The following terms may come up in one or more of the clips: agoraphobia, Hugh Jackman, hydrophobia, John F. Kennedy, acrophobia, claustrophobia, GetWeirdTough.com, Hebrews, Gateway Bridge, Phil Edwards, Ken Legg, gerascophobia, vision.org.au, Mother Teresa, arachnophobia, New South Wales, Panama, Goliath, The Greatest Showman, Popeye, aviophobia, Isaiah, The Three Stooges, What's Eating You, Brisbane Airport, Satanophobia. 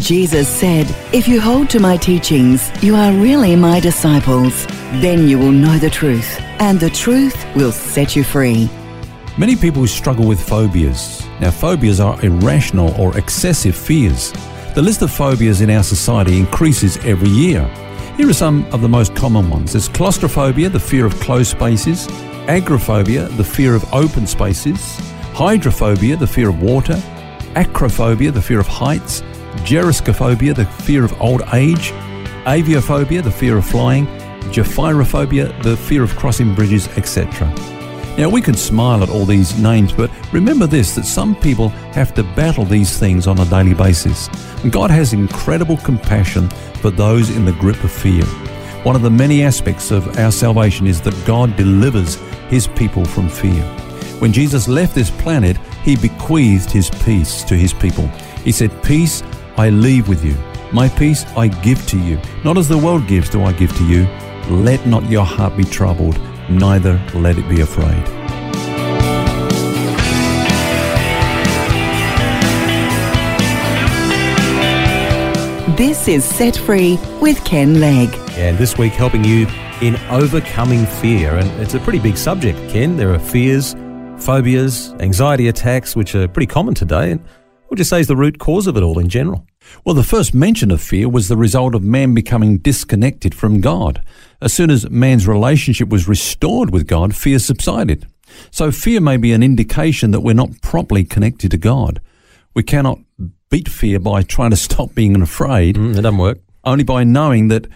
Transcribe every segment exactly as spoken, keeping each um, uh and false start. Jesus said, "If you hold to my teachings, you are really my disciples. Then you will know the truth, and the truth will set you free." Many people struggle with phobias. Now, phobias are irrational or excessive fears. The list of phobias in our society increases every year. Here are some of the most common ones. There's claustrophobia, the fear of closed spaces, agoraphobia, the fear of open spaces, hydrophobia, the fear of water, acrophobia, the fear of heights, gerascophobia, the fear of old age, aviophobia, the fear of flying, geophirophobia, the fear of crossing bridges, et cetera. Now, we can smile at all these names, but remember this, that some people have to battle these things on a daily basis. And God has incredible compassion for those in the grip of fear. One of the many aspects of our salvation is that God delivers His people from fear. When Jesus left this planet, He bequeathed His peace to His people. He said, "Peace I leave with you. My peace I give to you. Not as the world gives do I give to you. Let not your heart be troubled, neither let it be afraid." This is Set Free with Ken Legg. And this week, helping you in overcoming fear. And it's a pretty big subject, Ken. There are fears, phobias, anxiety attacks, which are pretty common today. And what do you say is the root cause of it all in general? Well, the first mention of fear was the result of man becoming disconnected from God. As soon as man's relationship was restored with God, fear subsided. So fear may be an indication that we're not properly connected to God. We cannot beat fear by trying to stop being afraid. Mm, it doesn't work. Only by knowing that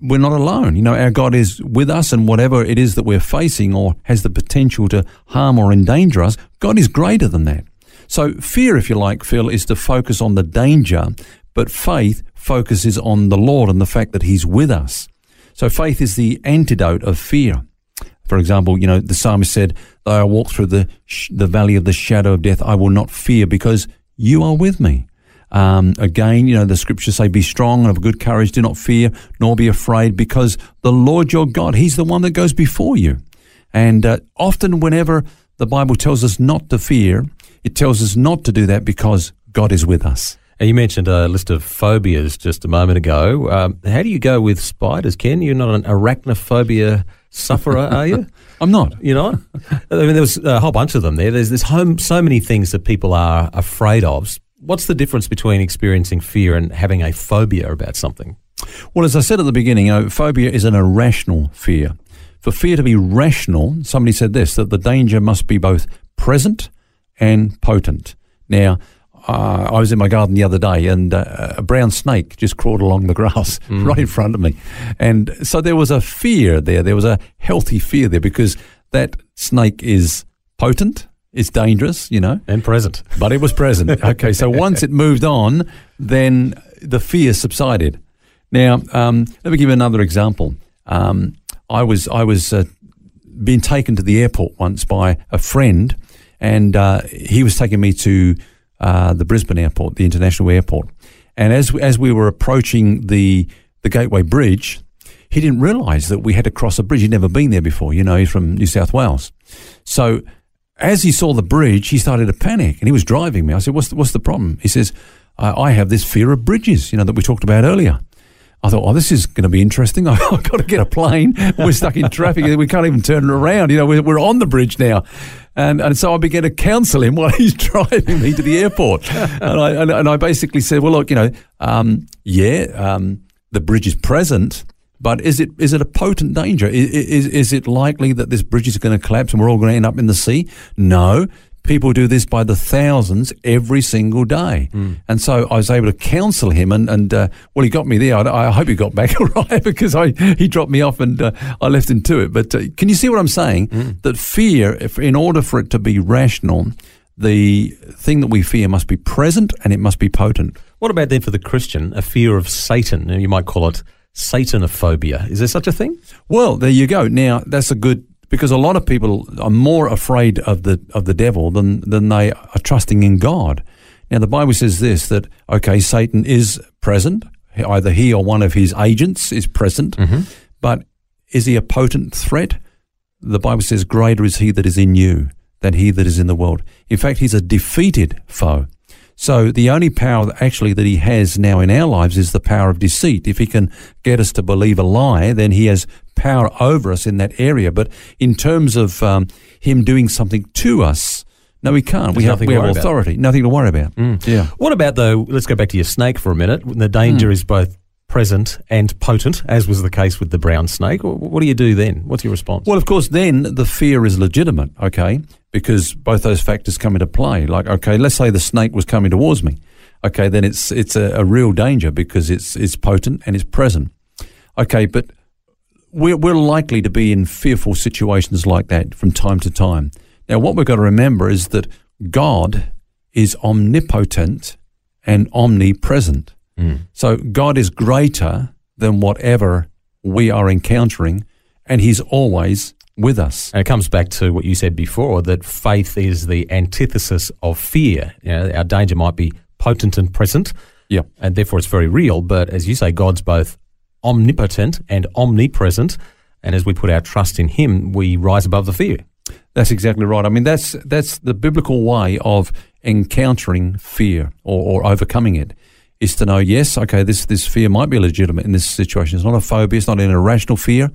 we're not alone. You know, our God is with us, and whatever it is that we're facing or has the potential to harm or endanger us, God is greater than that. So fear, if you like, Phil, is to focus on the danger, but faith focuses on the Lord and the fact that He's with us. So faith is the antidote of fear. For example, you know, the psalmist said, "Though I walk through the sh- the valley of the shadow of death, I will not fear, because you are with me." Um, again, you know, the scriptures say, "Be strong and of good courage, do not fear, nor be afraid, because the Lord your God, He's the one that goes before you." And uh, often whenever the Bible tells us not to fear, it tells us not to do that because God is with us. And you mentioned a list of phobias just a moment ago. Um, how do you go with spiders, Ken? You're not an arachnophobia sufferer, are you? I'm not. You're not? I mean, there was a whole bunch of them there. There's, there's home, so many things that people are afraid of. What's the difference between experiencing fear and having a phobia about something? Well, as I said at the beginning, you know, phobia is an irrational fear. For fear to be rational, somebody said this, that the danger must be both present and potent. Now, uh, I was in my garden the other day, and uh, a brown snake just crawled along the grass mm. right in front of me. And so there was a fear there. There was a healthy fear there, because that snake is potent, it's dangerous, you know. And present. But it was present. Okay, so once it moved on, then the fear subsided. Now, um, let me give you another example. Um, I was, I was uh, being taken to the airport once by a friend, and uh, he was taking me to uh, the Brisbane Airport, the international airport. And as as we were approaching the the Gateway Bridge, he didn't realise that we had to cross a bridge. He'd never been there before, you know, he's from New South Wales. So as he saw the bridge, he started to panic, and he was driving me. I said, what's the, what's the problem? He says, I, I have this fear of bridges, you know, that we talked about earlier. I thought, oh, this is going to be interesting. I've got to get a plane. We're stuck in traffic. We can't even turn it around. You know, we're, we're on the bridge now. And and so I began to counsel him while he's driving me to the airport. And I and, and I basically said, well, look, you know, um, yeah, um, the bridge is present, but is it is it a potent danger? Is, is, is it likely that this bridge is going to collapse and we're all going to end up in the sea? No. People do this by the thousands every single day. Mm. And so I was able to counsel him, and, and uh, well, he got me there. I, I hope he got back all right, because I, he dropped me off and uh, I left him to it. But uh, can you see what I'm saying? Mm. That fear, if in order for it to be rational, the thing that we fear must be present and it must be potent. What about then for the Christian, a fear of Satan? You might call it Satanophobia. Is there such a thing? Well, there you go. Now, that's a good, because a lot of people are more afraid of the of the devil than, than they are trusting in God. Now, the Bible says this, that, okay, Satan is present. Either he or one of his agents is present. Mm-hmm. But is he a potent threat? The Bible says, greater is he that is in you than he that is in the world. In fact, he's a defeated foe. So the only power actually that he has now in our lives is the power of deceit. If he can get us to believe a lie, then he has power over us in that area. But in terms of um, him doing something to us, no, we can't. There's we have, we have authority. About. Nothing to worry about. Mm. Yeah. What about, though, let's go back to your snake for a minute. The danger mm. is both present and potent, as was the case with the brown snake. What do you do then? What's your response? Well, of course, then the fear is legitimate, okay, because both those factors come into play. Like, okay, let's say the snake was coming towards me. Okay, then it's it's a, a real danger because it's it's potent and it's present. Okay, but we're, we're likely to be in fearful situations like that from time to time. Now, what we've got to remember is that God is omnipotent and omnipresent. Mm. So God is greater than whatever we are encountering, and he's always with us. And it comes back to what you said before, that faith is the antithesis of fear. You know, our danger might be potent and present, yeah, and therefore it's very real. But as you say, God's both omnipotent and omnipresent, and as we put our trust in him, we rise above the fear. That's exactly right. I mean, that's that's the biblical way of encountering fear or, or overcoming it, is to know, yes, okay, this this fear might be legitimate in this situation. It's not a phobia. It's not an irrational fear.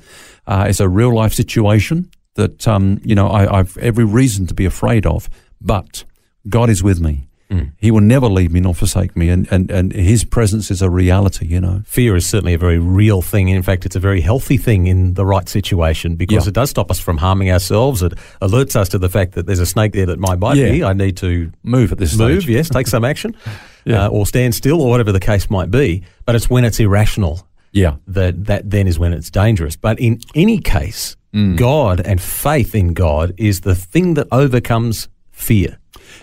Uh, it's a real-life situation that, um, you know, I, I've every reason to be afraid of, but God is with me. Mm. He will never leave me nor forsake me, and, and, and his presence is a reality, you know. Fear is certainly a very real thing. In fact, it's a very healthy thing in the right situation because yeah. it does stop us from harming ourselves. It alerts us to the fact that there's a snake there that might bite yeah. me. I need to move at this move, stage. Move, yes, take some action yeah. uh, or stand still or whatever the case might be. But it's when it's irrational yeah. that that then is when it's dangerous. But in any case, mm. God and faith in God is the thing that overcomes fear.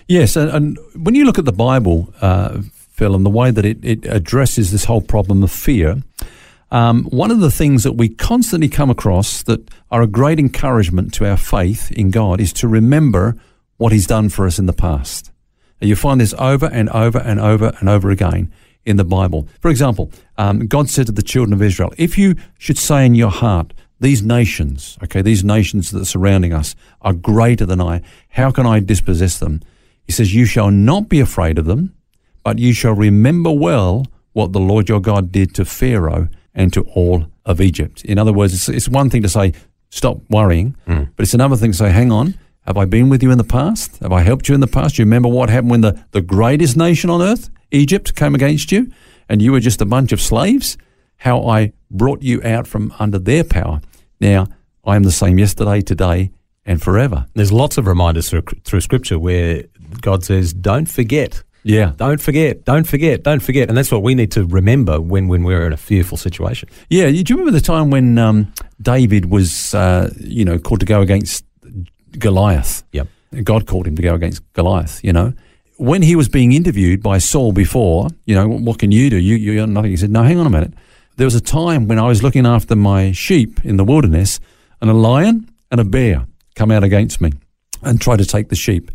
Yes, and, and when you look at the Bible, uh, Phil, and the way that it, it addresses this whole problem of fear, um, one of the things that we constantly come across that are a great encouragement to our faith in God is to remember what he's done for us in the past. And you find this over and over and over and over again in the Bible. For example, um, God said to the children of Israel, if you should say in your heart, these nations, okay, these nations that are surrounding us are greater than I. How can I dispossess them? He says, you shall not be afraid of them, but you shall remember well what the Lord your God did to Pharaoh and to all of Egypt. In other words, it's, it's one thing to say, stop worrying, mm. but it's another thing to say, hang on, have I been with you in the past? Have I helped you in the past? Do you remember what happened when the, the greatest nation on earth, Egypt, came against you and you were just a bunch of slaves? How I brought you out from under their power. Now, I am the same yesterday, today, and forever. There's lots of reminders through, through Scripture where God says, don't forget. Yeah. Don't forget, don't forget, don't forget. And that's what we need to remember when, when we're in a fearful situation. Yeah. Do you remember the time when um, David was, uh, you know, called to go against Goliath? Yep. God called him to go against Goliath, you know. When he was being interviewed by Saul before, you know, what can you do? You, you're nothing. He said, no, hang on a minute. There was a time when I was looking after my sheep in the wilderness, and a lion and a bear come out against me and try to take the sheep.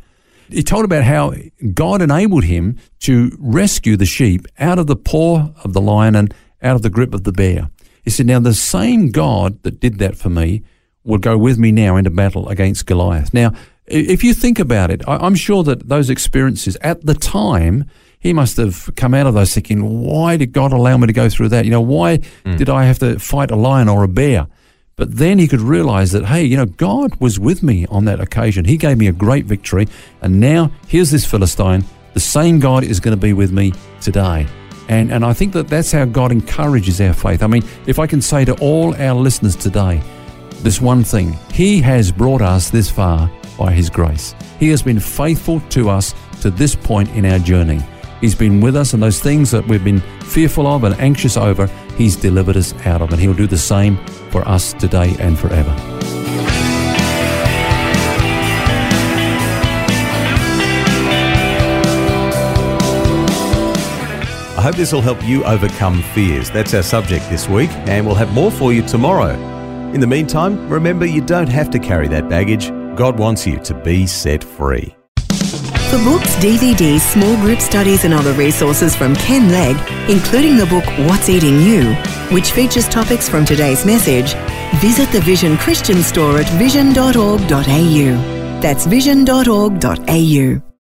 He told about how God enabled him to rescue the sheep out of the paw of the lion and out of the grip of the bear. He said, now the same God that did that for me will go with me now into battle against Goliath. Now, if you think about it, I'm sure that those experiences at the time, he must have come out of those thinking, why did God allow me to go through that? You know, why mm. did I have to fight a lion or a bear? But then he could realize that, hey, you know, God was with me on that occasion. He gave me a great victory. And now here's this Philistine. The same God is going to be with me today. And and I think that that's how God encourages our faith. I mean, if I can say to all our listeners today, this one thing, he has brought us this far by his grace. He has been faithful to us to this point in our journey. He's been with us, and those things that we've been fearful of and anxious over, he's delivered us out of, and he'll do the same for us today and forever. I hope this will help you overcome fears. That's our subject this week, and we'll have more for you tomorrow. In the meantime, remember you don't have to carry that baggage. God wants you to be set free. For books, D V Ds, small group studies and other resources from Ken Legg, including the book What's Eating You, which features topics from today's message, visit the Vision Christian store at vision dot org dot a u. That's vision dot org dot a u.